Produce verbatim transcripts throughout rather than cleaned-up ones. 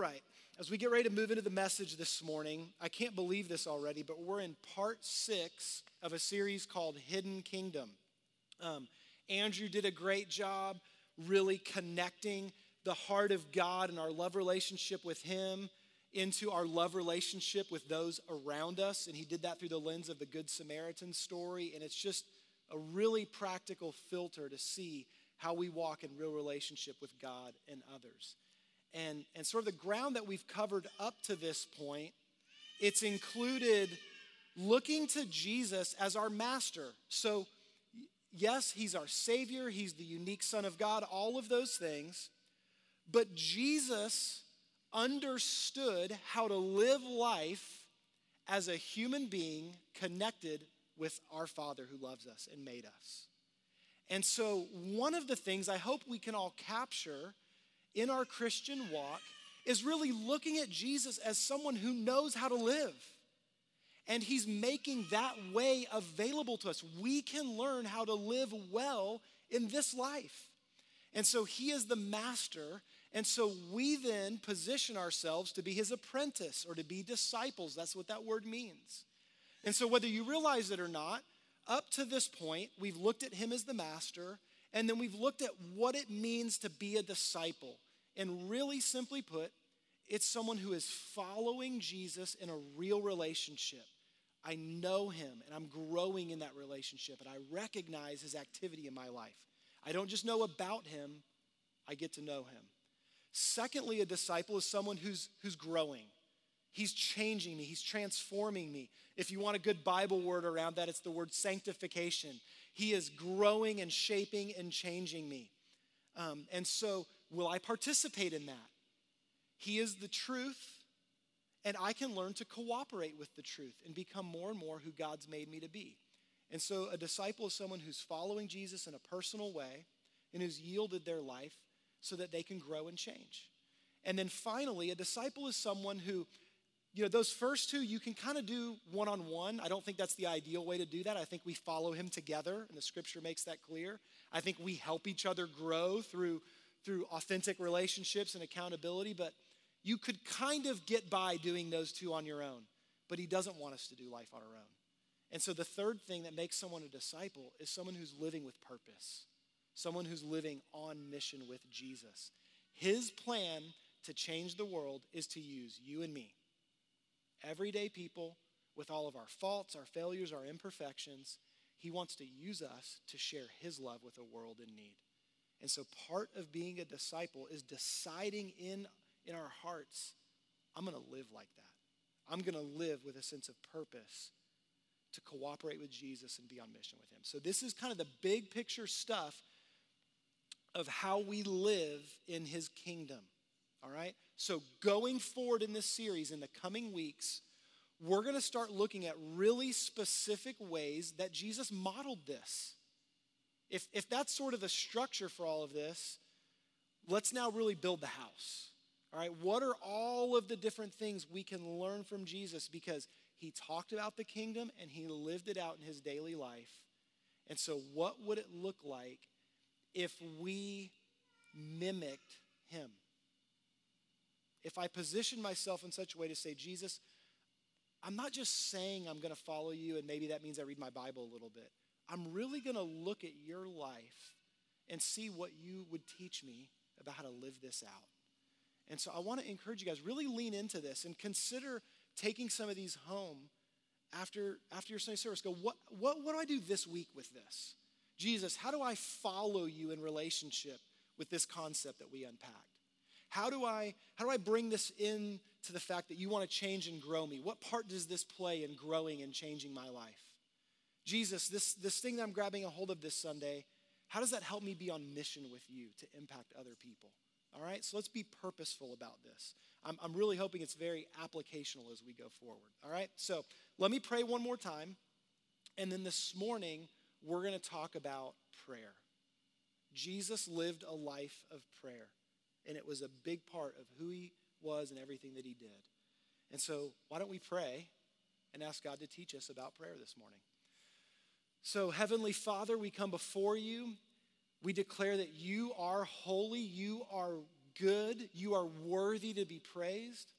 right, as we get ready to move into the message this morning, I can't believe this already, but we're in part six of a series called Hidden Kingdom. Um, Andrew did a great job really connecting the heart of God and our love relationship with him into our love relationship with those around us. And he did that through the lens of the Good Samaritan story. And it's just a really practical filter to see how we walk in real relationship with God and others. And, and sort of the ground that we've covered up to this point, it's included looking to Jesus as our master. So yes, he's our Savior. He's the unique Son of God, all of those things. But Jesus understood how to live life as a human being connected with our Father who loves us and made us. And so one of the things I hope we can all capture in our Christian walk is really looking at Jesus as someone who knows how to live. And he's making that way available to us. We can learn how to live well in this life. And so he is the master, and so we then position ourselves to be his apprentice or to be disciples. That's what that word means. And so whether you realize it or not, up to this point, we've looked at him as the master, and then we've looked at what it means to be a disciple. And really simply put, it's someone who is following Jesus in a real relationship. I know him, and I'm growing in that relationship, and I recognize his activity in my life. I don't just know about him, I get to know him. Secondly, a disciple is someone who's, who's growing. He's changing me, he's transforming me. If you want a good Bible word around that, it's the word sanctification. He is growing and shaping and changing me. Um, and so, will I participate in that? He is the truth, and I can learn to cooperate with the truth and become more and more who God's made me to be. And so a disciple is someone who's following Jesus in a personal way and who's yielded their life so that they can grow and change. And then finally, a disciple is someone who, you know, those first two you can kind of do one-on-one. I don't think that's the ideal way to do that. I think we follow him together, and the scripture makes that clear. I think we help each other grow through, through authentic relationships and accountability, but you could kind of get by doing those two on your own. But he doesn't want us to do life on our own. And so the third thing that makes someone a disciple is someone who's living with purpose, someone who's living on mission with Jesus. His plan to change the world is to use you and me, everyday people with all of our faults, our failures, our imperfections. He wants to use us to share his love with a world in need. And so part of being a disciple is deciding in, in our hearts, I'm gonna live like that. I'm gonna live with a sense of purpose to cooperate with Jesus and be on mission with him. So this is kind of the big picture stuff of how we live in his kingdom, all right? So going forward in this series in the coming weeks, we're gonna start looking at really specific ways that Jesus modeled this. If, if that's sort of the structure for all of this, let's now really build the house, all right? What are all of the different things we can learn from Jesus? Because he talked about the kingdom and he lived it out in his daily life. And so what would it look like if we mimicked him? If I positioned myself in such a way to say, Jesus, I'm not just saying I'm gonna follow you and maybe that means I read my Bible a little bit. I'm really gonna look at your life and see what you would teach me about how to live this out. And so I wanna encourage you guys, really lean into this and consider taking some of these home after, after your Sunday service. Go, what, what, what do I do this week with this? Jesus, how do I follow you in relationship with this concept that we unpacked? How do I, how do I bring this in to the fact that you want to change and grow me? What part does this play in growing and changing my life? Jesus, this, this thing that I'm grabbing a hold of this Sunday, how does that help me be on mission with you to impact other people? All right, so let's be purposeful about this. I'm, I'm really hoping it's very applicational as we go forward. All right, so let me pray one more time. And then this morning, we're going to talk about prayer. Jesus lived a life of prayer. And it was a big part of who he was and everything that he did. And so why don't we pray and ask God to teach us about prayer this morning. So Heavenly Father, we come before you. We declare that you are holy, you are good. You are worthy to be praised.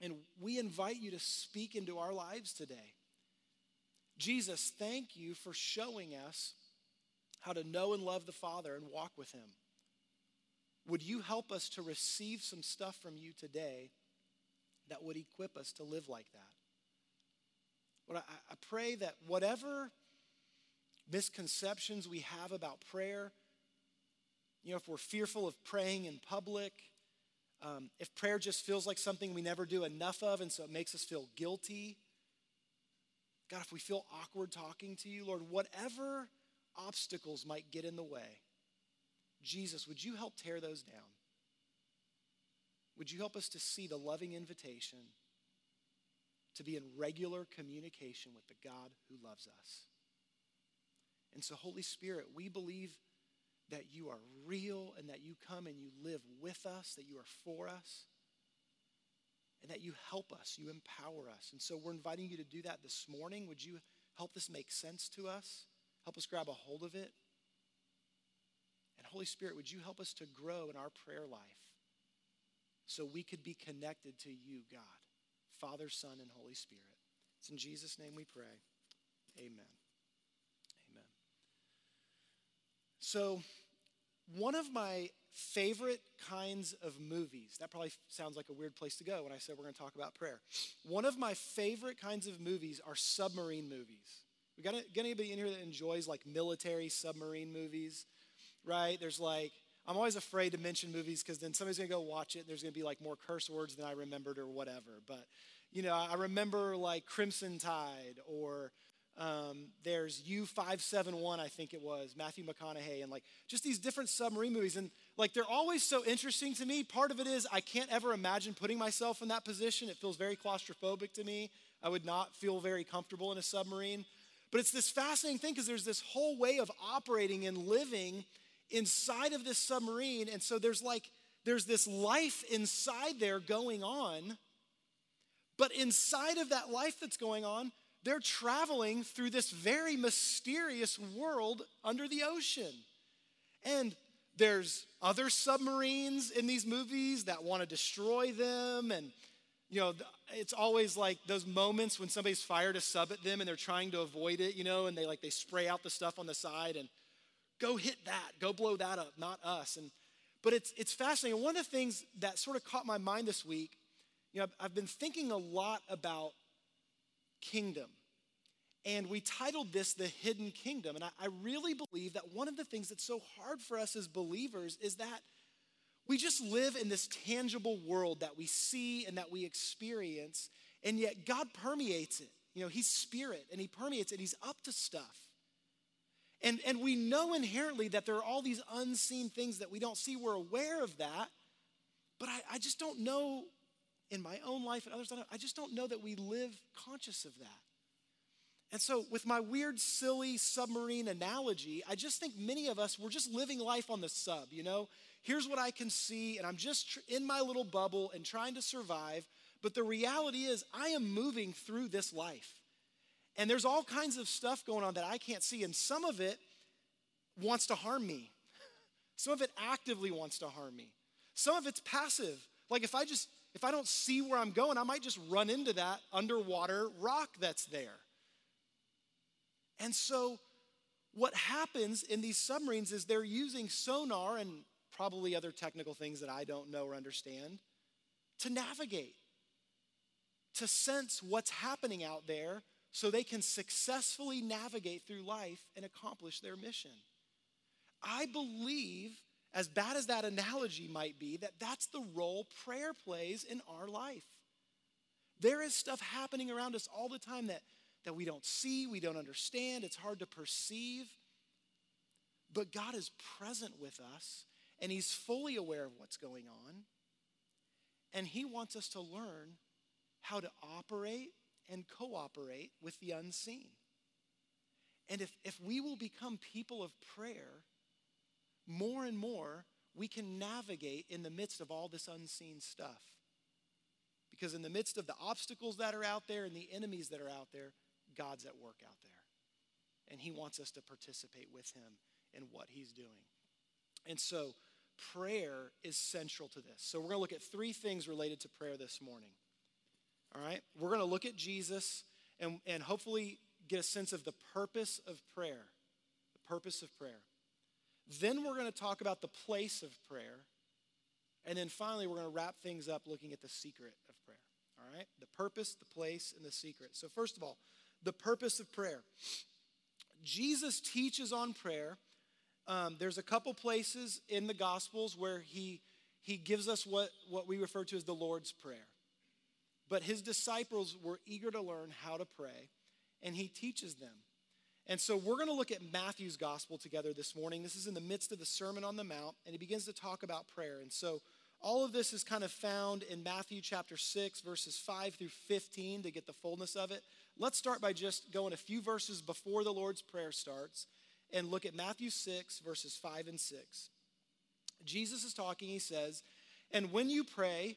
And we invite you to speak into our lives today. Jesus, thank you for showing us how to know and love the Father and walk with him. Would you help us to receive some stuff from you today that would equip us to live like that? But I, I pray that whatever misconceptions we have about prayer, you know, if we're fearful of praying in public, um, if prayer just feels like something we never do enough of and so it makes us feel guilty, God, if we feel awkward talking to you, Lord, whatever obstacles might get in the way, Jesus, would you help tear those down? Would you help us to see the loving invitation to be in regular communication with the God who loves us? And so, Holy Spirit, we believe that you are real and that you come and you live with us, that you are for us, and that you help us, you empower us. And so we're inviting you to do that this morning. Would you help this make sense to us? Help us grab a hold of it. And Holy Spirit, would you help us to grow in our prayer life so we could be connected to you, God, Father, Son, and Holy Spirit. It's in Jesus' name we pray. Amen. Amen. So one of my favorite kinds of movies, that probably sounds like a weird place to go when I said we're going to talk about prayer. One of my favorite kinds of movies are submarine movies. We got, got anybody in here that enjoys like military submarine movies, right? There's like, I'm always afraid to mention movies because then somebody's going to go watch it and there's going to be like more curse words than I remembered or whatever. But, you know, I remember like Crimson Tide or um, there's U five seventy-one, I think it was, Matthew McConaughey, and like just these different submarine movies. And like they're always so interesting to me. Part of it is I can't ever imagine putting myself in that position. It feels very claustrophobic to me. I would not feel very comfortable in a submarine. But it's this fascinating thing because there's this whole way of operating and living inside of this submarine. And so there's like, there's this life inside there going on, but inside of that life that's going on, they're traveling through this very mysterious world under the ocean. And there's other submarines in these movies that want to destroy them. And, you know, it's always like those moments when somebody's fired a sub at them and they're trying to avoid it, you know, and they like, they spray out the stuff on the side and go hit that, go blow that up, not us. And but it's it's fascinating. One of the things that sort of caught my mind this week, you know, I've, I've been thinking a lot about kingdom. And we titled this The Hidden Kingdom. And I, I really believe that one of the things that's so hard for us as believers is that we just live in this tangible world that we see and that we experience, and yet God permeates it. You know, he's spirit and he permeates it. He's up to stuff. And, and we know inherently that there are all these unseen things that we don't see. We're aware of that. But I, I just don't know in my own life and others, I, I just don't know that we live conscious of that. And so with my weird, silly submarine analogy, I just think many of us, we're just living life on the sub, you know? Here's what I can see, and I'm just tr- in my little bubble and trying to survive. But the reality is I am moving through this life. And there's all kinds of stuff going on that I can't see. And some of it wants to harm me. Some of it actively wants to harm me. Some of it's passive. Like if I just, if I don't see where I'm going, I might just run into that underwater rock that's there. And so what happens in these submarines is they're using sonar and probably other technical things that I don't know or understand to navigate, to sense what's happening out there, so they can successfully navigate through life and accomplish their mission. I believe, as bad as that analogy might be, that that's the role prayer plays in our life. There is stuff happening around us all the time that, that we don't see, we don't understand, it's hard to perceive. But God is present with us, and he's fully aware of what's going on. And he wants us to learn how to operate and cooperate with the unseen. And if, if we will become people of prayer, more and more, we can navigate in the midst of all this unseen stuff. Because in the midst of the obstacles that are out there and the enemies that are out there, God's at work out there. And he wants us to participate with him in what he's doing. And so prayer is central to this. So we're going to look at three things related to prayer this morning. All right? We're going to look at Jesus and, and hopefully get a sense of the purpose of prayer. The purpose of prayer. Then we're going to talk about the place of prayer. And then finally, we're going to wrap things up looking at the secret of prayer. All right? The purpose, the place, and the secret. So first of all, the purpose of prayer. Jesus teaches on prayer. Um, there's a couple places in the Gospels where he, he gives us what, what we refer to as the Lord's Prayer. But his disciples were eager to learn how to pray, and he teaches them. And so we're going to look at Matthew's Gospel together this morning. This is in the midst of the Sermon on the Mount, and he begins to talk about prayer. And so all of this is kind of found in Matthew chapter six, verses five through fifteen to get the fullness of it. Let's start by just going a few verses before the Lord's Prayer starts and look at Matthew six, verses five and six. Jesus is talking, he says, "And when you pray,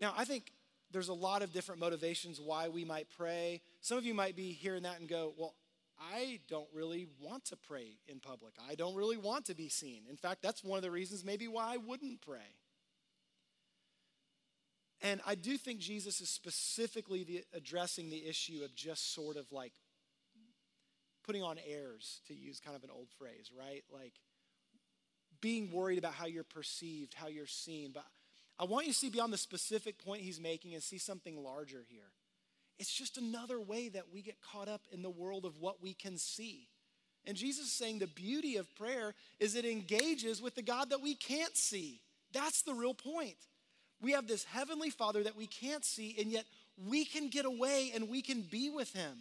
Now, I think there's a lot of different motivations why we might pray. Some of you might be hearing that and go, well, I don't really want to pray in public. I don't really want to be seen. In fact, that's one of the reasons maybe why I wouldn't pray. And I do think Jesus is specifically the, addressing the issue of just sort of like putting on airs, to use kind of an old phrase, right? Like being worried about how you're perceived, how you're seen. But I want you to see beyond the specific point he's making and see something larger here. It's just another way that we get caught up in the world of what we can see. And Jesus is saying the beauty of prayer is it engages with the God that we can't see. That's the real point. We have this heavenly Father that we can't see, and yet we can get away and we can be with him.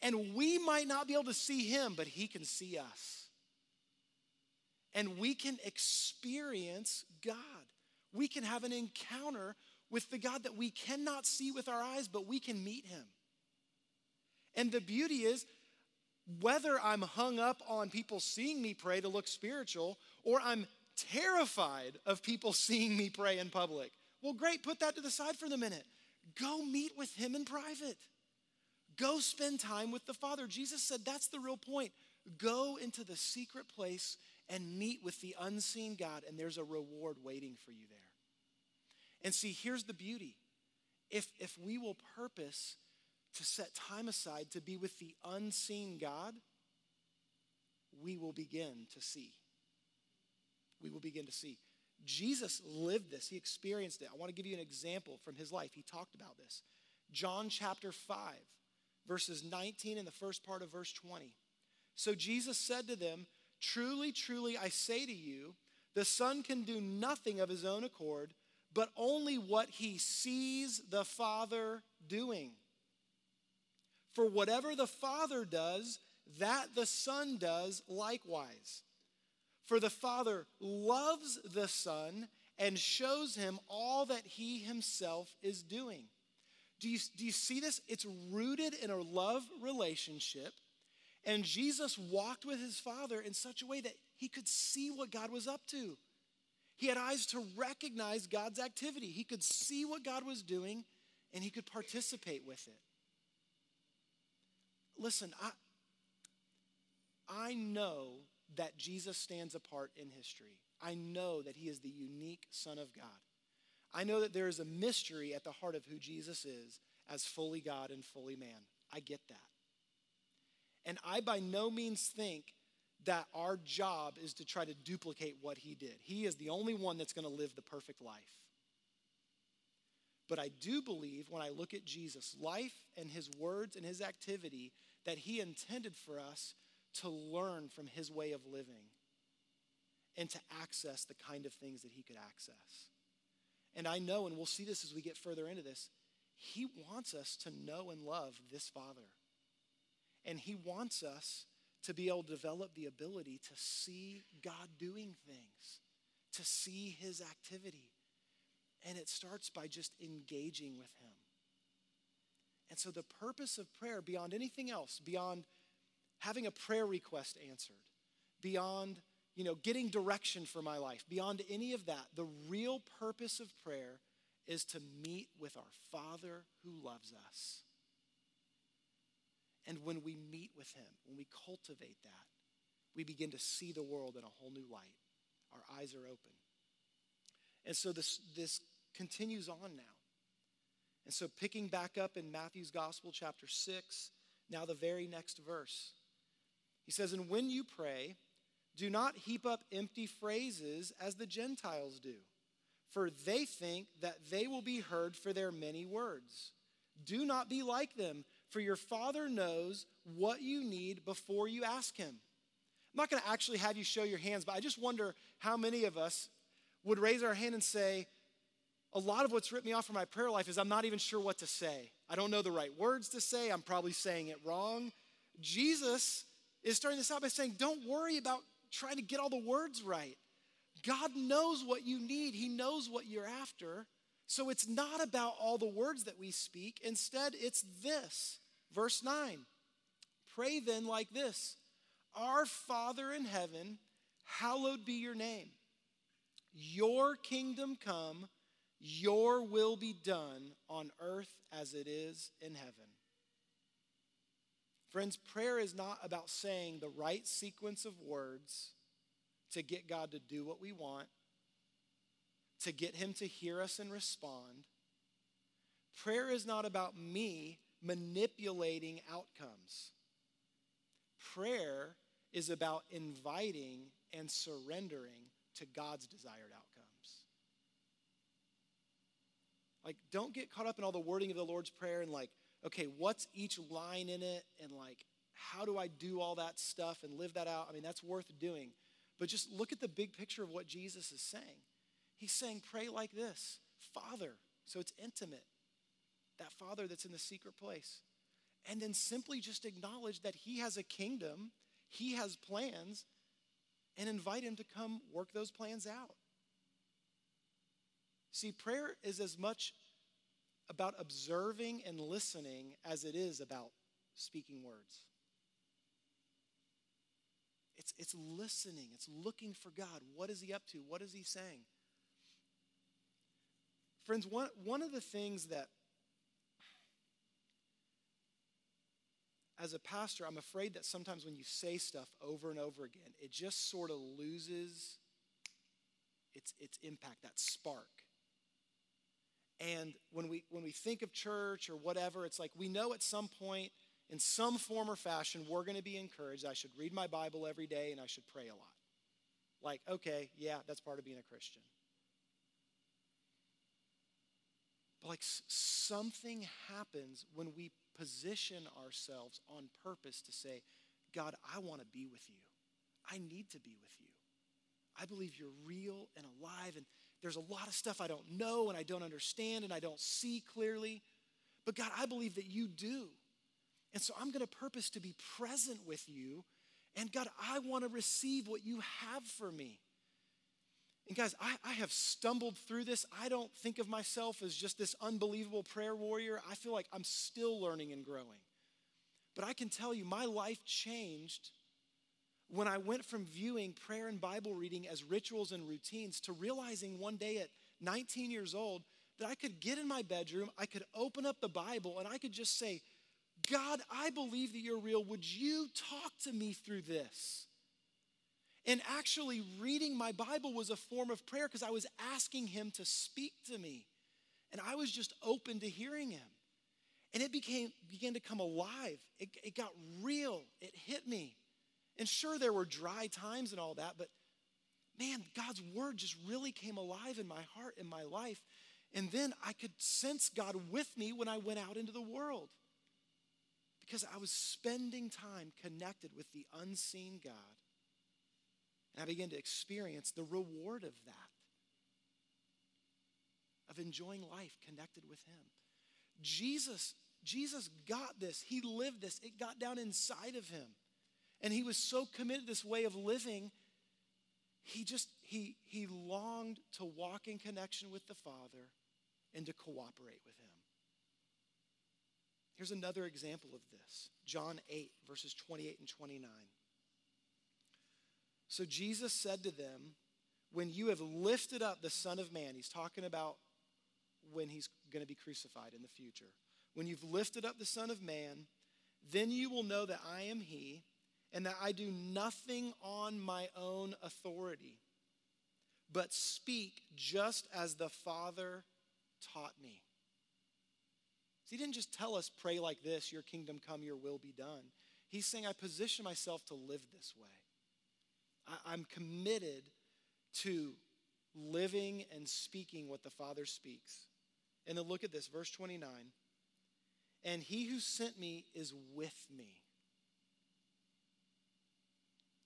And we might not be able to see him, but he can see us. And we can experience God. We can have an encounter with the God that we cannot see with our eyes, but we can meet him. And the beauty is, whether I'm hung up on people seeing me pray to look spiritual, or I'm terrified of people seeing me pray in public, well, great, put that to the side for the minute. Go meet with him in private. Go spend time with the Father. Jesus said that's the real point. Go into the secret place and meet with the unseen God, and there's a reward waiting for you there. And see, here's the beauty. If, if we will purpose to set time aside to be with the unseen God, we will begin to see. We will begin to see. Jesus lived this. He experienced it. I want to give you an example from his life. He talked about this. John chapter five, verses nineteen and the first part of verse twenty. "So Jesus said to them, 'Truly, truly, I say to you, the Son can do nothing of his own accord, but only what he sees the Father doing. For whatever the Father does, that the Son does likewise. For the Father loves the Son and shows him all that he himself is doing.'" Do you, do you see this? It's rooted in a love relationship. And Jesus walked with his Father in such a way that he could see what God was up to. He had eyes to recognize God's activity. He could see what God was doing, and he could participate with it. Listen, I, I know that Jesus stands apart in history. I know that he is the unique Son of God. I know that there is a mystery at the heart of who Jesus is as fully God and fully man. I get that. And I by no means think that our job is to try to duplicate what he did. He is the only one that's going to live the perfect life. But I do believe when I look at Jesus' life and his words and his activity that he intended for us to learn from his way of living and to access the kind of things that he could access. And I know, and we'll see this as we get further into this, he wants us to know and love this Father. And he wants us to be able to develop the ability to see God doing things, to see his activity. And it starts by just engaging with him. And so the purpose of prayer, beyond anything else, beyond having a prayer request answered, beyond, you know, getting direction for my life, beyond any of that, the real purpose of prayer is to meet with our Father who loves us. And when we meet with him, when we cultivate that, we begin to see the world in a whole new light. Our eyes are open. And so this, this continues on now. And so picking back up in Matthew's Gospel, chapter six, now the very next verse. He says, "And when you pray, do not heap up empty phrases as the Gentiles do, for they think that they will be heard for their many words. Do not be like them, for your Father knows what you need before you ask him." I'm not going to actually have you show your hands, but I just wonder how many of us would raise our hand and say, a lot of what's ripped me off from my prayer life is I'm not even sure what to say. I don't know the right words to say. I'm probably saying it wrong. Jesus is starting this out by saying, don't worry about trying to get all the words right. God knows what you need. He knows what you're after. So it's not about all the words that we speak. Instead, it's this. Verse nine, "Pray then like this, Our Father in heaven, hallowed be your name. Your kingdom come, your will be done on earth as it is in heaven." Friends, prayer is not about saying the right sequence of words to get God to do what we want, to get him to hear us and respond. Prayer is not about me manipulating outcomes. Prayer is about inviting and surrendering to God's desired outcomes. Like, don't get caught up in all the wording of the Lord's Prayer and like, okay, what's each line in it? And like, how do I do all that stuff and live that out? I mean, that's worth doing. But just look at the big picture of what Jesus is saying. He's saying, pray like this, Father. So it's intimate, that Father that's in the secret place. And then simply just acknowledge that he has a kingdom, he has plans, and invite him to come work those plans out. See, prayer is as much about observing and listening as it is about speaking words. It's, it's listening, it's looking for God. What is he up to? What is he saying? Friends, one, one of the things that as a pastor, I'm afraid that sometimes when you say stuff over and over again, it just sort of loses its, its impact, that spark. And when we, when we think of church or whatever, it's like we know at some point in some form or fashion, we're going to be encouraged. I should read my Bible every day and I should pray a lot. Like, okay, yeah, that's part of being a Christian. But like something happens when we position ourselves on purpose to say, God, I want to be with you. I need to be with you. I believe you're real and alive, and there's a lot of stuff I don't know and I don't understand and I don't see clearly. But God, I believe that you do. And so I'm going to purpose to be present with you. And God, I want to receive what you have for me. And guys, I, I have stumbled through this. I don't think of myself as just this unbelievable prayer warrior. I feel like I'm still learning and growing. But I can tell you, my life changed when I went from viewing prayer and Bible reading as rituals and routines to realizing one day at nineteen years old that I could get in my bedroom, I could open up the Bible, and I could just say, God, I believe that you're real. Would you talk to me through this? And actually reading my Bible was a form of prayer because I was asking him to speak to me. And I was just open to hearing him. And it became began to come alive. It, it got real. It hit me. And sure, there were dry times and all that, but man, God's word just really came alive in my heart, in my life. And then I could sense God with me when I went out into the world because I was spending time connected with the unseen God. And I began to experience the reward of that, of enjoying life connected with him. Jesus, Jesus got this. He lived this. It got down inside of him. And he was so committed to this way of living, he just, he, he longed to walk in connection with the Father and to cooperate with him. Here's another example of this. John eight, verses twenty-eight and twenty-nine. So Jesus said to them, when you have lifted up the Son of Man, he's talking about when he's going to be crucified in the future. When you've lifted up the Son of Man, then you will know that I am he, and that I do nothing on my own authority, but speak just as the Father taught me. He didn't just tell us, pray like this, your kingdom come, your will be done. He's saying, I position myself to live this way. I, I'm committed to living and speaking what the Father speaks. And then look at this, verse twenty-nine. And he who sent me is with me.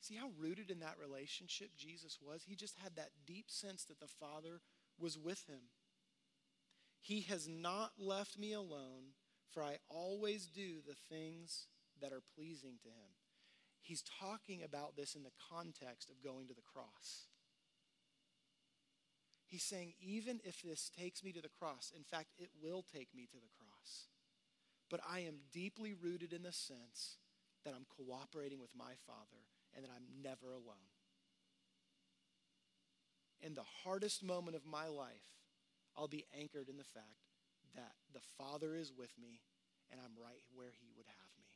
See how rooted in that relationship Jesus was? He just had that deep sense that the Father was with him. He has not left me alone, for I always do the things that are pleasing to him. He's talking about this in the context of going to the cross. He's saying, even if this takes me to the cross, in fact, it will take me to the cross, but I am deeply rooted in the sense that I'm cooperating with my Father and that I'm never alone. In the hardest moment of my life, I'll be anchored in the fact that the Father is with me and I'm right where he would have me.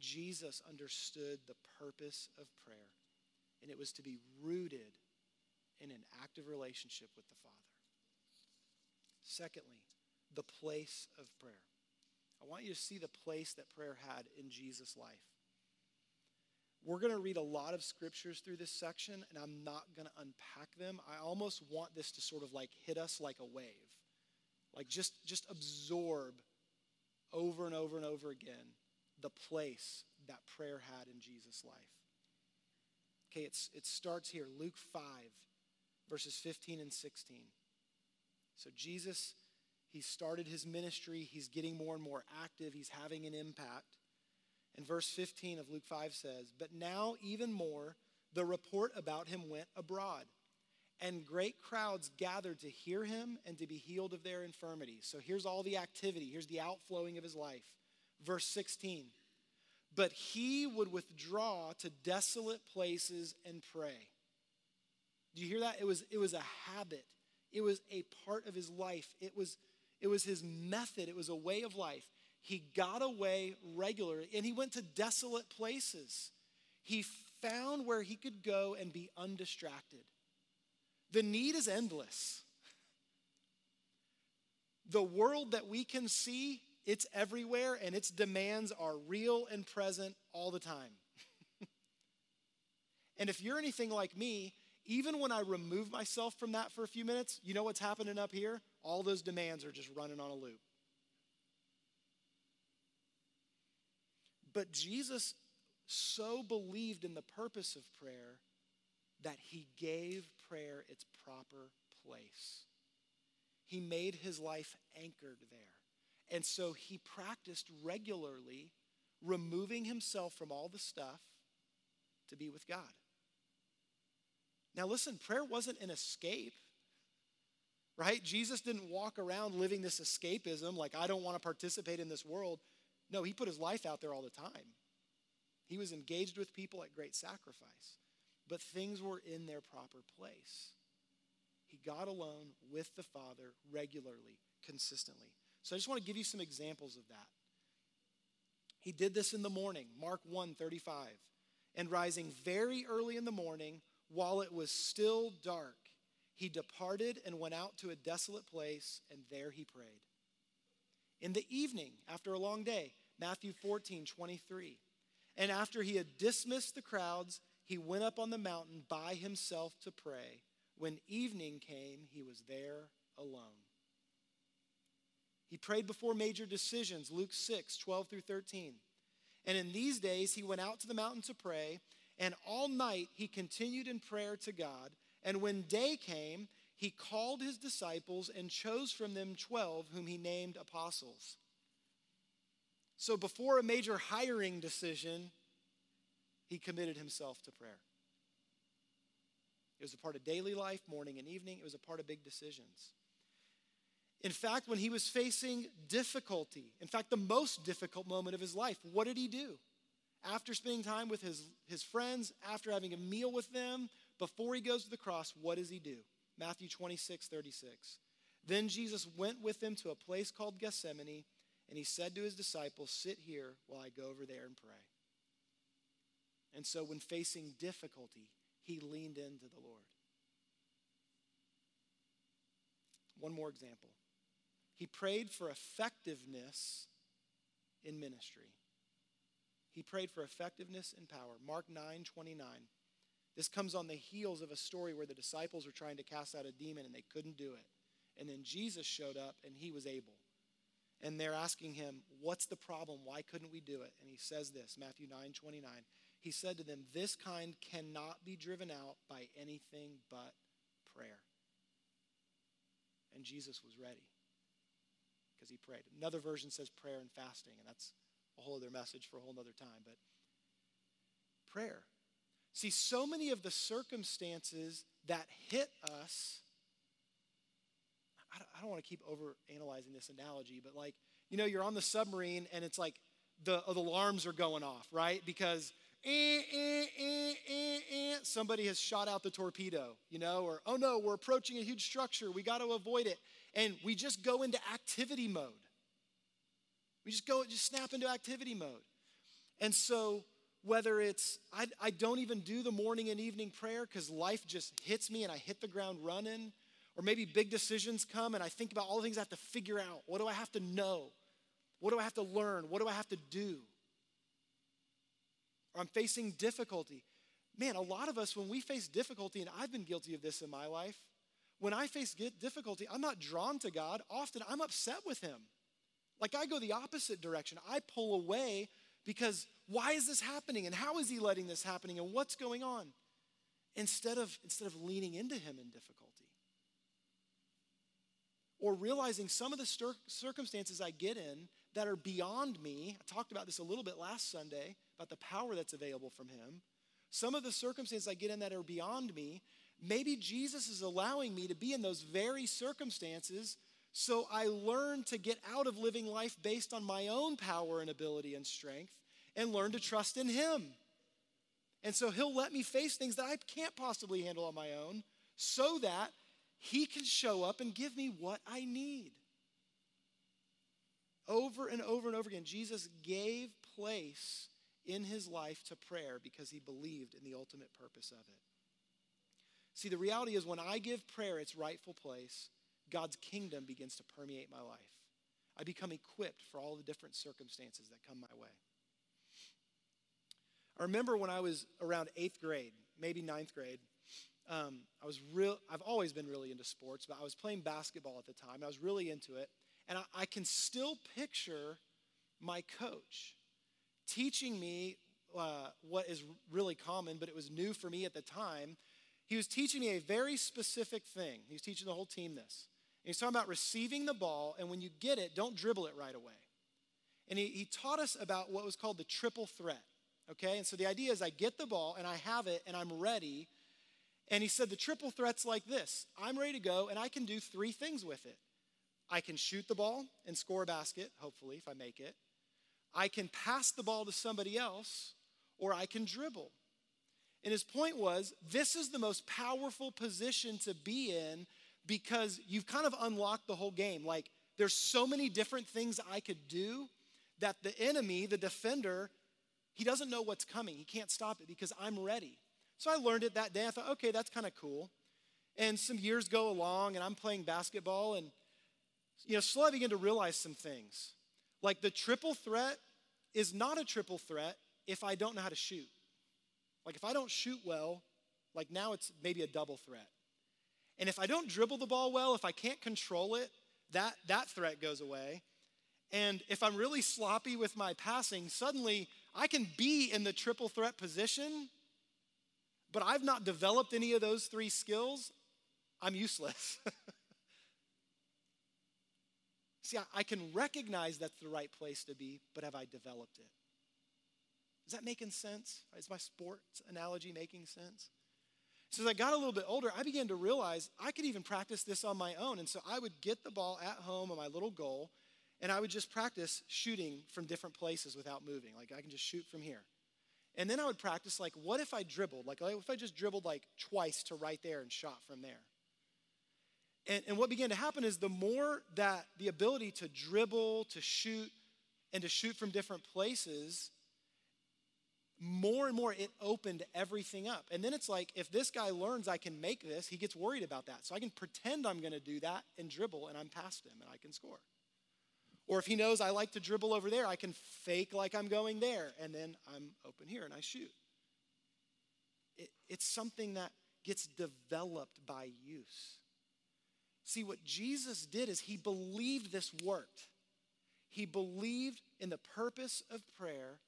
Jesus understood the purpose of prayer, and it was to be rooted in an active relationship with the Father. Secondly, the place of prayer. I want you to see the place that prayer had in Jesus' life. We're going to read a lot of scriptures through this section, and I'm not going to unpack them. I almost want this to sort of like hit us like a wave. Like just, just absorb over and over and over again the place that prayer had in Jesus' life. Okay, it's, it starts here, Luke five, verses fifteen and sixteen. So Jesus, he started his ministry. He's getting more and more active. He's having an impact. And verse fifteen of Luke five says, but now even more, the report about him went abroad, and great crowds gathered to hear him and to be healed of their infirmities. So here's all the activity. Here's the outflowing of his life. Verse sixteen, but he would withdraw to desolate places and pray. Do you hear that? It was, it was a habit. It was a part of his life. It was, it was his method. It was a way of life. He got away regularly, and he went to desolate places. He found where he could go and be undistracted. The need is endless. The world that we can see, it's everywhere, and its demands are real and present all the time. And if you're anything like me, even when I remove myself from that for a few minutes, you know what's happening up here? All those demands are just running on a loop. But Jesus so believed in the purpose of prayer that he gave prayer its proper place. He made his life anchored there. And so he practiced regularly removing himself from all the stuff to be with God. Now listen, prayer wasn't an escape, right? Jesus didn't walk around living this escapism like, I don't want to participate in this world. No, he put his life out there all the time. He was engaged with people at great sacrifice, but things were in their proper place. He got alone with the Father regularly, consistently. So I just want to give you some examples of that. He did this in the morning, Mark one thirty-five, and rising very early in the morning, while it was still dark, he departed and went out to a desolate place, and there he prayed. In the evening, after a long day, Matthew fourteen twenty-three. And after he had dismissed the crowds, he went up on the mountain by himself to pray. When evening came, he was there alone. He prayed before major decisions, Luke six twelve through thirteen. And in these days, he went out to the mountain to pray, and all night he continued in prayer to God. And when day came, he called his disciples and chose from them twelve whom he named apostles. So before a major hiring decision, he committed himself to prayer. It was a part of daily life, morning and evening. It was a part of big decisions. In fact, when he was facing difficulty, in fact, the most difficult moment of his life, what did he do? After spending time with his, his friends, after having a meal with them, before he goes to the cross, what does he do? Matthew twenty-six, thirty-six. Then Jesus went with them to a place called Gethsemane, and he said to his disciples, sit here while I go over there and pray. And so when facing difficulty, he leaned into the Lord. One more example. He prayed for effectiveness in ministry. He prayed for effectiveness and power. Mark nine, twenty-nine. This comes on the heels of a story where the disciples were trying to cast out a demon and they couldn't do it. And then Jesus showed up and he was able. And they're asking him, what's the problem? Why couldn't we do it? And he says this, Matthew nine, twenty-nine. He said to them, this kind cannot be driven out by anything but prayer. And Jesus was ready because he prayed. Another version says prayer and fasting, and that's a whole other message for a whole other time, but prayer. See, so many of the circumstances that hit us, I don't, I don't want to keep overanalyzing this analogy, but like, you know, you're on the submarine and it's like the, oh, the alarms are going off, right? Because eh, eh, eh, eh, eh, somebody has shot out the torpedo, you know, or, oh no, we're approaching a huge structure. We got to avoid it. And we just go into activity mode. We just go, just snap into activity mode. And so whether it's, I, I don't even do the morning and evening prayer because life just hits me and I hit the ground running. Or maybe big decisions come and I think about all the things I have to figure out. What do I have to know? What do I have to learn? What do I have to do? Or I'm facing difficulty. Man, a lot of us, when we face difficulty, and I've been guilty of this in my life, when I face difficulty, I'm not drawn to God. Often I'm upset with him. Like I go the opposite direction. I pull away because why is this happening? And how is he letting this happening? And what's going on? Instead of, instead of leaning into him in difficulty. Or realizing some of the cir- circumstances I get in that are beyond me. I talked about this a little bit last Sunday, about the power that's available from him. Some of the circumstances I get in that are beyond me, maybe Jesus is allowing me to be in those very circumstances so I learn to get out of living life based on my own power and ability and strength and learn to trust in him. And so he'll let me face things that I can't possibly handle on my own so that he can show up and give me what I need. Over and over and over again, Jesus gave place in his life to prayer because he believed in the ultimate purpose of it. See, the reality is when I give prayer its rightful place, God's kingdom begins to permeate my life. I become equipped for all the different circumstances that come my way. I remember when I was around eighth grade, maybe ninth grade, um, I was real. I've always been really into sports, but I was playing basketball at the time. I was really into it, and I, I can still picture my coach teaching me uh, what is really common, but it was new for me at the time. He was teaching me a very specific thing. He was teaching the whole team this. And he was talking about receiving the ball, and when you get it, don't dribble it right away. And he, he taught us about what was called the triple threat, okay? And so the idea is I get the ball, and I have it, and I'm ready. And he said the triple threat's like this. I'm ready to go, and I can do three things with it. I can shoot the ball and score a basket, hopefully, if I make it. I can pass the ball to somebody else, or I can dribble. And his point was, this is the most powerful position to be in because you've kind of unlocked the whole game. Like, there's so many different things I could do that the enemy, the defender, he doesn't know what's coming. He can't stop it because I'm ready. So I learned it that day. I thought, okay, that's kind of cool. And some years go along, and I'm playing basketball, and, you know, slowly I begin to realize some things. Like, the triple threat is not a triple threat if I don't know how to shoot. Like if I don't shoot well, like now it's maybe a double threat. And if I don't dribble the ball well, if I can't control it, that, that threat goes away. And if I'm really sloppy with my passing, suddenly I can be in the triple threat position, but I've not developed any of those three skills. I'm useless. See, I can recognize that's the right place to be, but have I developed it? Is that making sense? Is my sports analogy making sense? So as I got a little bit older, I began to realize I could even practice this on my own. And so I would get the ball at home on my little goal, and I would just practice shooting from different places without moving. Like, I can just shoot from here. And then I would practice, like, what if I dribbled? Like, if I just dribbled, like, twice to right there and shot from there? And, and what began to happen is the more that the ability to dribble, to shoot, and to shoot from different places, more and more it opened everything up. And then it's like, if this guy learns I can make this, he gets worried about that. So I can pretend I'm going to do that and dribble, and I'm past him, and I can score. Or if he knows I like to dribble over there, I can fake like I'm going there, and then I'm open here and I shoot. It, it's something that gets developed by use. See, what Jesus did is he believed this worked. He believed in the purpose of prayer,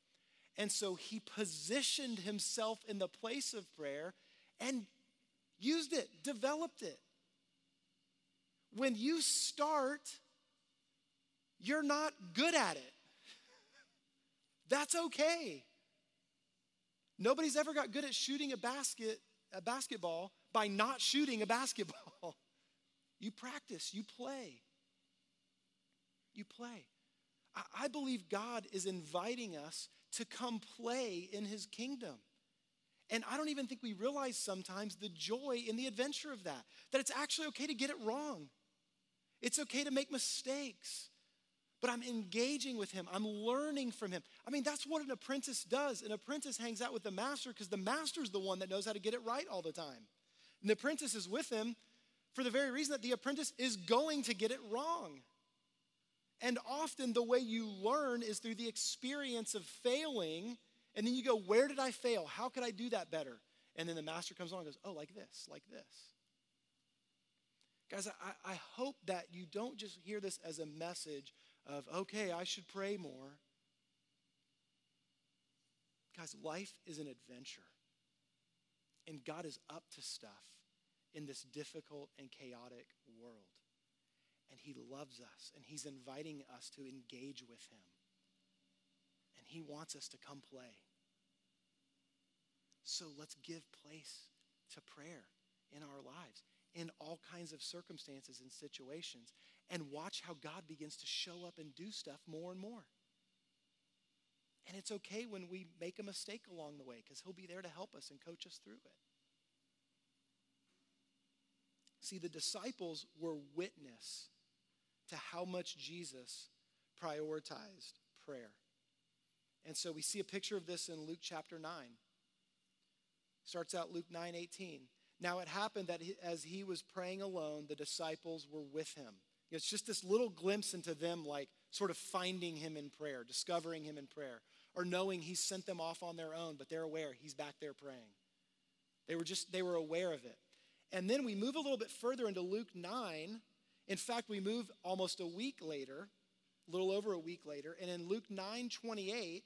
and so he positioned himself in the place of prayer and used it, developed it. When you start, you're not good at it. That's okay. Nobody's ever got good at shooting a basket, a basketball by not shooting a basketball. You practice, you play. You play. I, I believe God is inviting us to come play in his kingdom. And I don't even think we realize sometimes the joy in the adventure of that, that it's actually okay to get it wrong. It's okay to make mistakes, but I'm engaging with him. I'm learning from him. I mean, that's what an apprentice does. An apprentice hangs out with the master because the master's the one that knows how to get it right all the time. And the apprentice is with him for the very reason that the apprentice is going to get it wrong. And often the way you learn is through the experience of failing, and then you go, where did I fail? How could I do that better? And then the master comes along and goes, oh, like this, like this. Guys, I, I hope that you don't just hear this as a message of, okay, I should pray more. Guys, life is an adventure, and God is up to stuff in this difficult and chaotic world. And he loves us, and he's inviting us to engage with him. And he wants us to come play. So let's give place to prayer in our lives, in all kinds of circumstances and situations, and watch how God begins to show up and do stuff more and more. And it's okay when we make a mistake along the way, because he'll be there to help us and coach us through it. See, the disciples were witness to how much Jesus prioritized prayer. And so we see a picture of this in Luke chapter nine. Starts out Luke nine eighteen. Now it happened that he, as he was praying alone, the disciples were with him. It's just this little glimpse into them, like sort of finding him in prayer, discovering him in prayer, or knowing he sent them off on their own, but they're aware he's back there praying. They were just, they were aware of it. And then we move a little bit further into Luke nine. In fact, we move almost a week later, a little over a week later. And in Luke nine twenty-eight,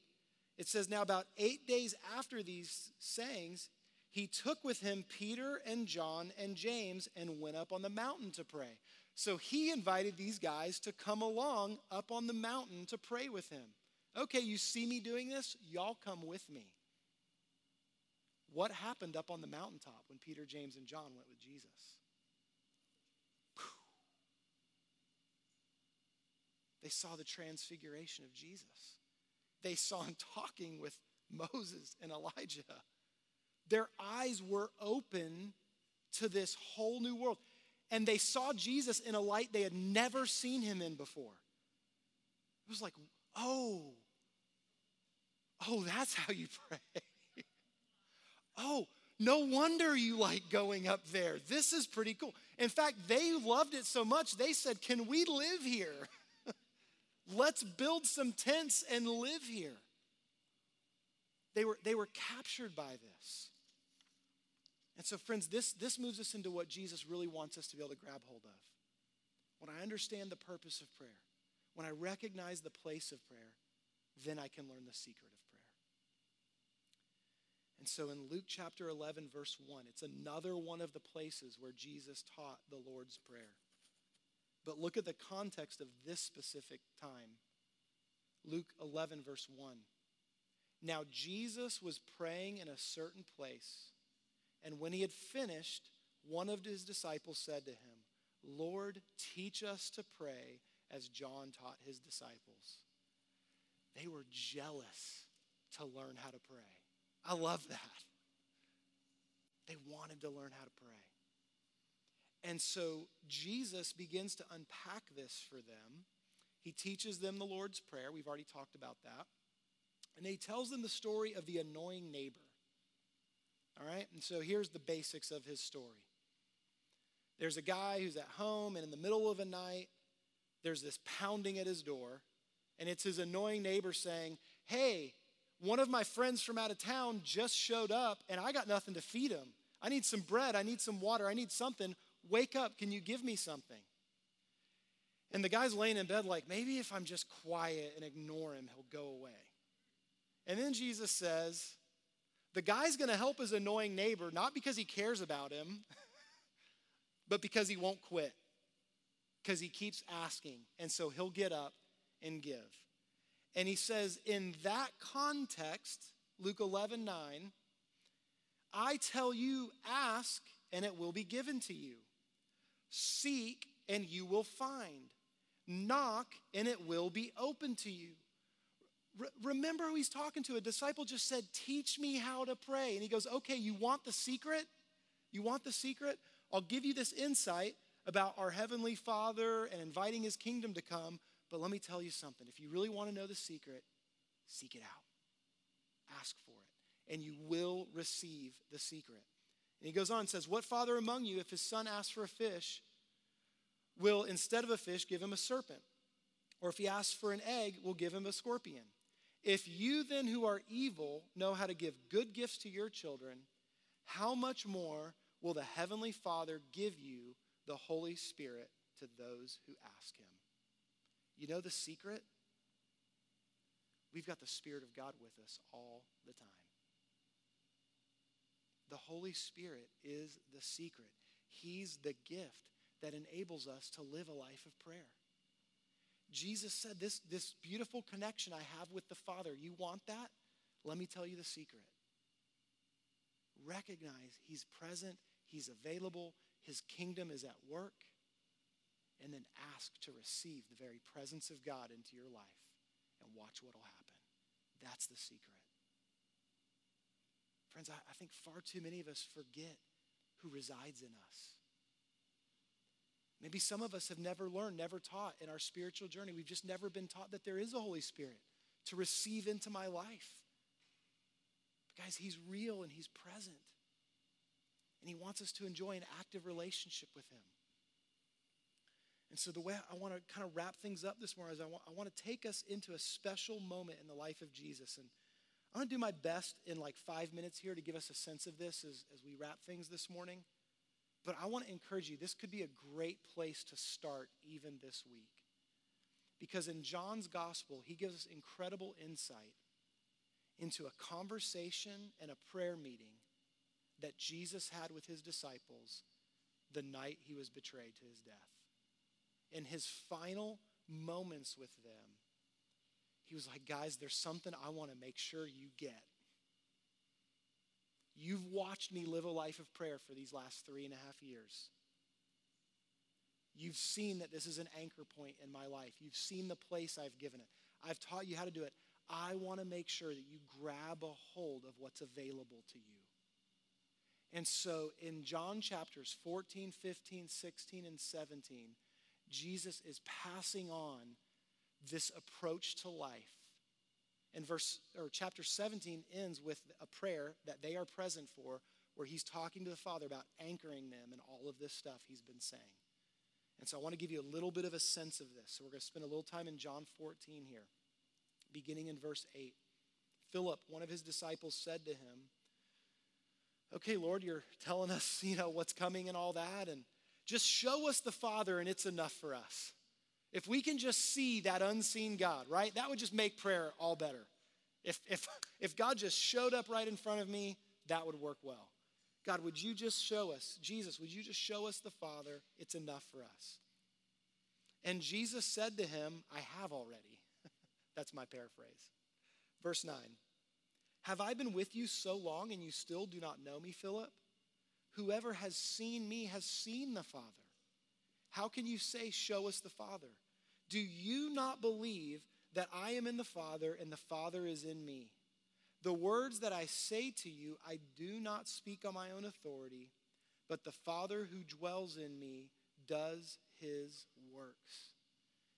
it says, now about eight days after these sayings, he took with him Peter and John and James and went up on the mountain to pray. So he invited these guys to come along up on the mountain to pray with him. Okay, you see me doing this? Y'all come with me. What happened up on the mountaintop when Peter, James, and John went with Jesus? They saw the transfiguration of Jesus. They saw him talking with Moses and Elijah. Their eyes were open to this whole new world. And they saw Jesus in a light they had never seen him in before. It was like, oh, oh, that's how you pray. Oh, no wonder you like going up there. This is pretty cool. In fact, they loved it so much, they said, can we live here? Let's build some tents and live here. They were, they were captured by this. And so, friends, this, this moves us into what Jesus really wants us to be able to grab hold of. When I understand the purpose of prayer, when I recognize the place of prayer, then I can learn the secret of prayer. And so in Luke chapter eleven, verse one, it's another one of the places where Jesus taught the Lord's Prayer. But look at the context of this specific time. Luke eleven, verse one. Now Jesus was praying in a certain place, and when he had finished, one of his disciples said to him, Lord, teach us to pray as John taught his disciples. They were jealous to learn how to pray. I love that. They wanted to learn how to pray. And so Jesus begins to unpack this for them. He teaches them the Lord's Prayer. We've already talked about that. And he tells them the story of the annoying neighbor. All right? And so here's the basics of his story. There's a guy who's at home, and in the middle of the night, there's this pounding at his door, and it's his annoying neighbor saying, hey, one of my friends from out of town just showed up, and I got nothing to feed him. I need some bread. I need some water. I need something. Wake up. Can you give me something? And the guy's laying in bed like, maybe if I'm just quiet and ignore him, he'll go away. And then Jesus says, the guy's going to help his annoying neighbor, not because he cares about him, but because he won't quit, because he keeps asking. And so he'll get up and give. And he says, in that context, Luke eleven, nine, I tell you, ask and it will be given to you. Seek and you will find. Knock and it will be open to you. Re- remember who he's talking to. A disciple just said, teach me how to pray. And he goes, okay, you want the secret? You want the secret? I'll give you this insight about our Heavenly Father and inviting his kingdom to come. But let me tell you something. If you really want to know the secret, seek it out. Ask for it. And you will receive the secret. And he goes on and says, what father among you, if his son asks for a fish, will instead of a fish give him a serpent? Or if he asks for an egg, will give him a scorpion? If you then who are evil know how to give good gifts to your children, how much more will the Heavenly Father give you the Holy Spirit to those who ask him? You know the secret? We've got the Spirit of God with us all the time. The Holy Spirit is the secret. He's the gift that enables us to live a life of prayer. Jesus said, this, this beautiful connection I have with the Father, you want that? Let me tell you the secret. Recognize he's present, he's available, his kingdom is at work, and then ask to receive the very presence of God into your life and watch what'll happen. That's the secret. Friends, I, I think far too many of us forget who resides in us. Maybe some of us have never learned, never taught in our spiritual journey. We've just never been taught that there is a Holy Spirit to receive into my life. But guys, he's real and he's present. And he wants us to enjoy an active relationship with him. And so the way I want to kind of wrap things up this morning is I want, I want to take us into a special moment in the life of Jesus. And I'm going to do my best in like five minutes here to give us a sense of this as, as we wrap things this morning. But I want to encourage you, this could be a great place to start even this week. Because in John's gospel, he gives us incredible insight into a conversation and a prayer meeting that Jesus had with his disciples the night he was betrayed to his death. In his final moments with them, he was like, guys, there's something I want to make sure you get. You've watched me live a life of prayer for these last three and a half years. You've seen that this is an anchor point in my life. You've seen the place I've given it. I've taught you how to do it. I want to make sure that you grab a hold of what's available to you. And so in John chapters fourteen, fifteen, sixteen, and seventeen, Jesus is passing on this approach to life. And verse or chapter seventeen ends with a prayer that they are present for, where he's talking to the Father about anchoring them and all of this stuff he's been saying. And so I want to give you a little bit of a sense of this. So we're going to spend a little time in John fourteen here, beginning in verse eight. Philip, one of his disciples, said to him, okay, Lord, you're telling us, you know, what's coming and all that, and just show us the Father and it's enough for us. If we can just see that unseen God, right? That would just make prayer all better. If, if, if God just showed up right in front of me, that would work well. God, would you just show us, Jesus, would you just show us the Father? It's enough for us. And Jesus said to him, I have already. That's my paraphrase. Verse nine, have I been with you so long and you still do not know me, Philip? Whoever has seen me has seen the Father. How can you say, show us the Father? Do you not believe that I am in the Father and the Father is in me? The words that I say to you, I do not speak on my own authority, but the Father who dwells in me does his works.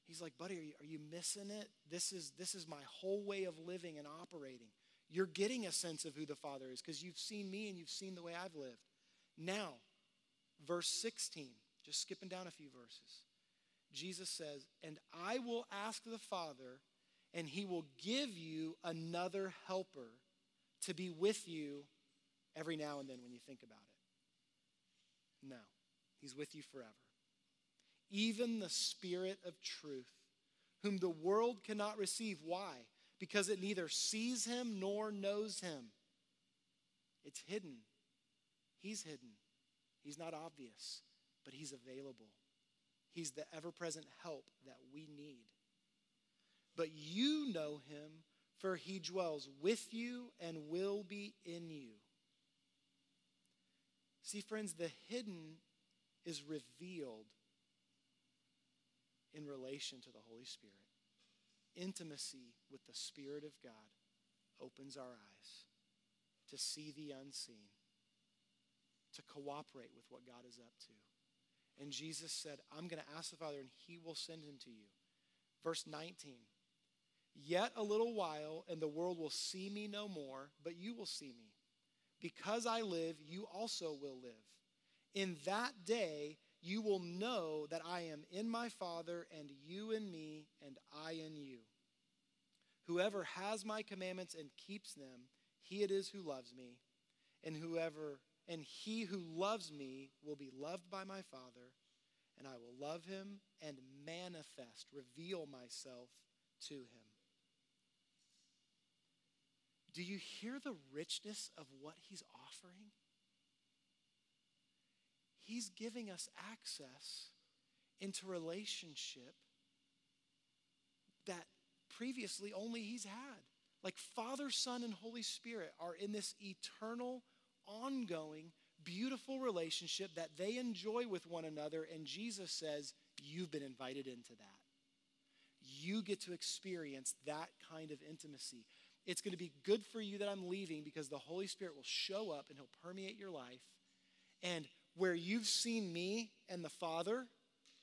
He's like, buddy, are you, are you missing it? This is, this is my whole way of living and operating. You're getting a sense of who the Father is because you've seen me and you've seen the way I've lived. Now, verse sixteen, just skipping down a few verses. Jesus says, and I will ask the Father, and he will give you another helper to be with you every now and then when you think about it. No, he's with you forever. Even the Spirit of truth, whom the world cannot receive. Why? Because it neither sees him nor knows him. It's hidden. He's hidden. He's not obvious, but he's available. He's the ever-present help that we need. But you know him, for he dwells with you and will be in you. See, friends, the hidden is revealed in relation to the Holy Spirit. Intimacy with the Spirit of God opens our eyes to see the unseen, to cooperate with what God is up to. And Jesus said, I'm going to ask the Father, and he will send him to you. Verse nineteen, yet a little while, and the world will see me no more, but you will see me. Because I live, you also will live. In that day, you will know that I am in my Father, and you in me, and I in you. Whoever has my commandments and keeps them, he it is who loves me, and whoever and he who loves me will be loved by my Father, and I will love him and manifest, reveal myself to him. Do you hear the richness of what he's offering? He's giving us access into relationship that previously only he's had. Like Father, Son, and Holy Spirit are in this eternal, ongoing, beautiful relationship that they enjoy with one another. And Jesus says, you've been invited into that. You get to experience that kind of intimacy. It's going to be good for you that I'm leaving because the Holy Spirit will show up and he'll permeate your life. And where you've seen me and the Father,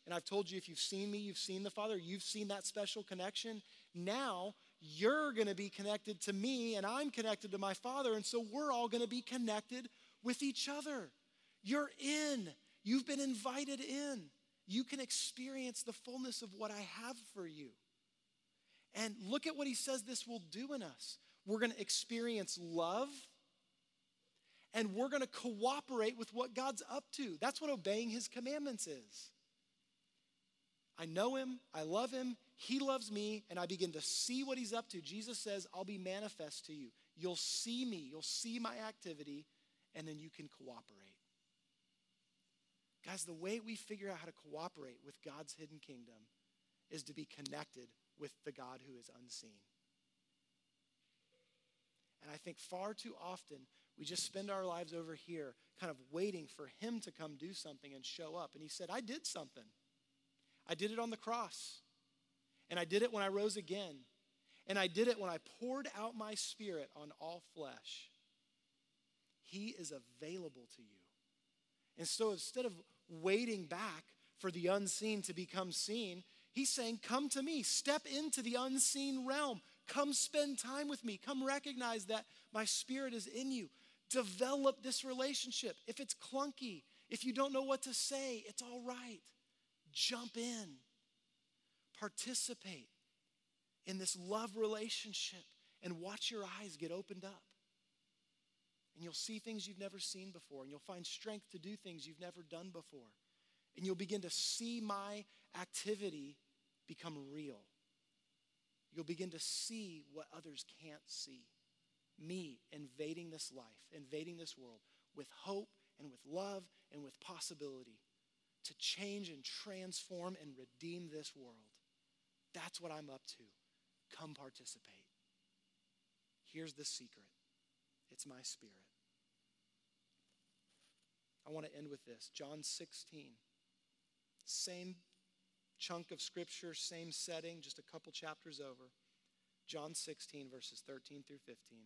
and I've told you if you've seen me, you've seen the Father, you've seen that special connection. Now you're going to be connected to me and I'm connected to my Father. And so we're all going to be connected with each other. You're in. You've been invited in. You can experience the fullness of what I have for you. And look at what he says this will do in us. We're going to experience love, and we're going to cooperate with what God's up to. That's what obeying his commandments is. I know him, I love him, he loves me, and I begin to see what he's up to. Jesus says, I'll be manifest to you. You'll see me, you'll see my activity, and then you can cooperate. Guys, the way we figure out how to cooperate with God's hidden kingdom is to be connected with the God who is unseen. And I think far too often we just spend our lives over here kind of waiting for him to come do something and show up. And he said, I did something. I did it on the cross. And I did it when I rose again. And I did it when I poured out my Spirit on all flesh. He is available to you. And so instead of waiting back for the unseen to become seen, he's saying, come to me, step into the unseen realm. Come spend time with me. Come recognize that my Spirit is in you. Develop this relationship. If it's clunky, if you don't know what to say, it's all right. Jump in. Participate in this love relationship and watch your eyes get opened up. And you'll see things you've never seen before. And you'll find strength to do things you've never done before. And you'll begin to see my activity become real. You'll begin to see what others can't see. Me invading this life, invading this world with hope and with love and with possibility. to change and transform and redeem this world. That's what I'm up to. Come participate. Here's the secret. It's my Spirit. I want to end with this. John sixteen. Same chunk of scripture, same setting, just a couple chapters over. John sixteen, verses thirteen through fifteen.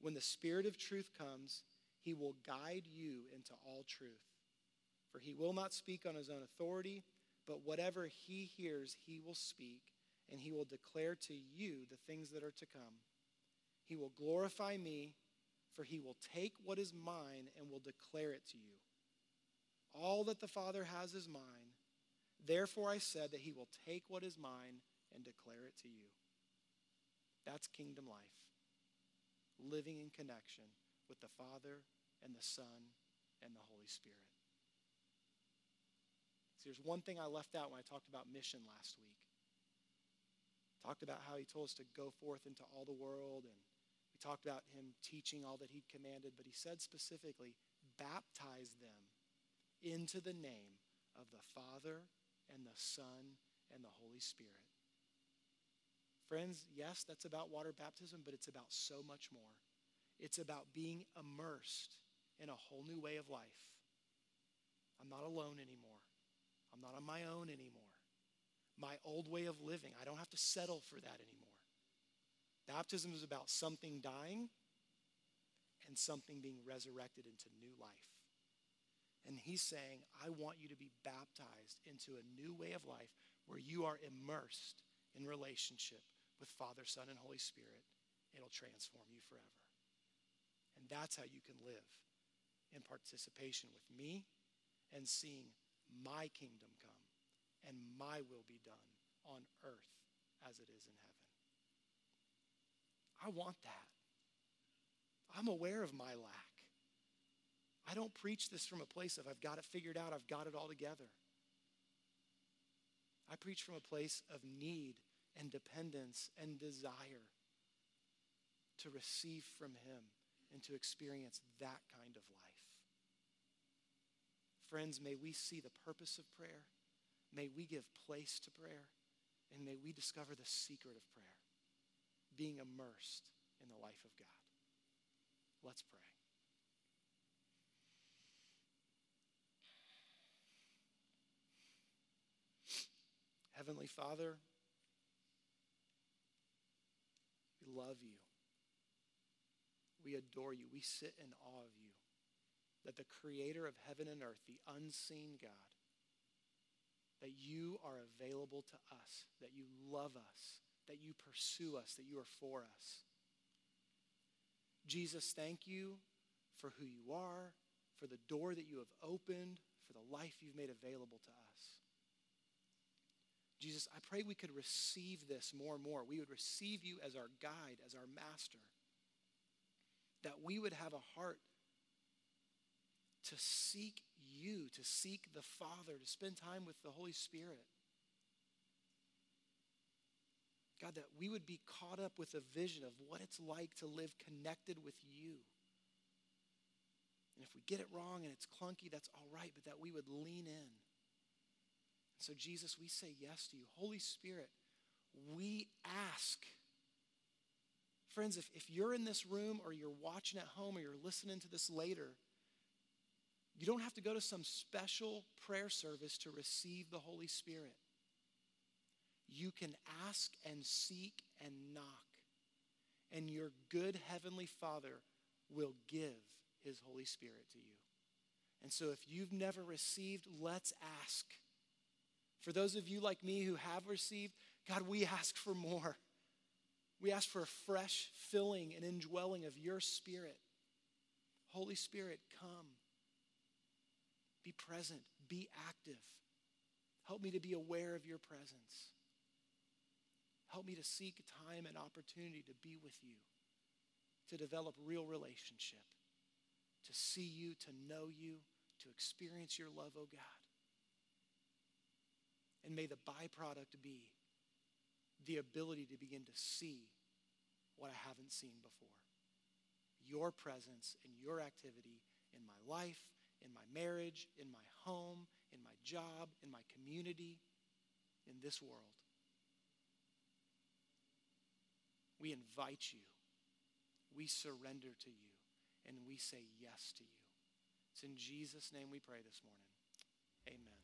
When the Spirit of truth comes, he will guide you into all truth. For he will not speak on his own authority, but whatever he hears, he will speak, and he will declare to you the things that are to come. He will glorify me, for he will take what is mine and will declare it to you. All that the Father has is mine. Therefore I said that he will take what is mine and declare it to you. That's kingdom life, living in connection with the Father and the Son and the Holy Spirit. See, there's one thing I left out when I talked about mission last week. Talked about how he told us to go forth into all the world, and we talked about him teaching all that he commanded, but he said specifically, baptize them into the name of the Father and the Son and the Holy Spirit. Friends, yes, that's about water baptism, but it's about so much more. It's about being immersed in a whole new way of life. I'm not alone anymore. I'm not on my own anymore. My old way of living, I don't have to settle for that anymore. Baptism is about something dying and something being resurrected into new life. And he's saying, I want you to be baptized into a new way of life where you are immersed in relationship with Father, Son, and Holy Spirit. It'll transform you forever. And that's how you can live in participation with me and seeing my kingdom come and my will be done on earth as it is in heaven. I want that. I'm aware of my lack. I don't preach this from a place of I've got it figured out, I've got it all together. I preach from a place of need and dependence and desire to receive from him and to experience that kind of life. Friends, may we see the purpose of prayer. May we give place to prayer, and may we discover the secret of prayer, being immersed in the life of God. Let's pray. Heavenly Father, we love you. We adore you. We sit in awe of you, that the creator of heaven and earth, the unseen God, that you are available to us, that you love us, that you pursue us, that you are for us. Jesus, thank you for who you are, for the door that you have opened, for the life you've made available to us. Jesus, I pray we could receive this more and more. We would receive you as our guide, as our master, that we would have a heart to seek you, to seek the Father, to spend time with the Holy Spirit. God, that we would be caught up with a vision of what it's like to live connected with you. And if we get it wrong and it's clunky, that's all right, but that we would lean in. So Jesus, we say yes to you. Holy Spirit, we ask. Friends, if, if you're in this room or you're watching at home or you're listening to this later, you don't have to go to some special prayer service to receive the Holy Spirit. You can ask and seek and knock, and your good Heavenly Father will give his Holy Spirit to you. And so if you've never received, let's ask. For those of you like me who have received, God, we ask for more. We ask for a fresh filling and indwelling of your Spirit. Holy Spirit, come. Be present. Be active. Help me to be aware of your presence. Help me to seek time and opportunity to be with you, to develop real relationship, to see you, to know you, to experience your love, oh God. And may the byproduct be the ability to begin to see what I haven't seen before. Your presence and your activity in my life, in my marriage, in my home, in my job, in my community, in this world. We invite you. We surrender to you. And we say yes to you. It's in Jesus' name we pray this morning. Amen.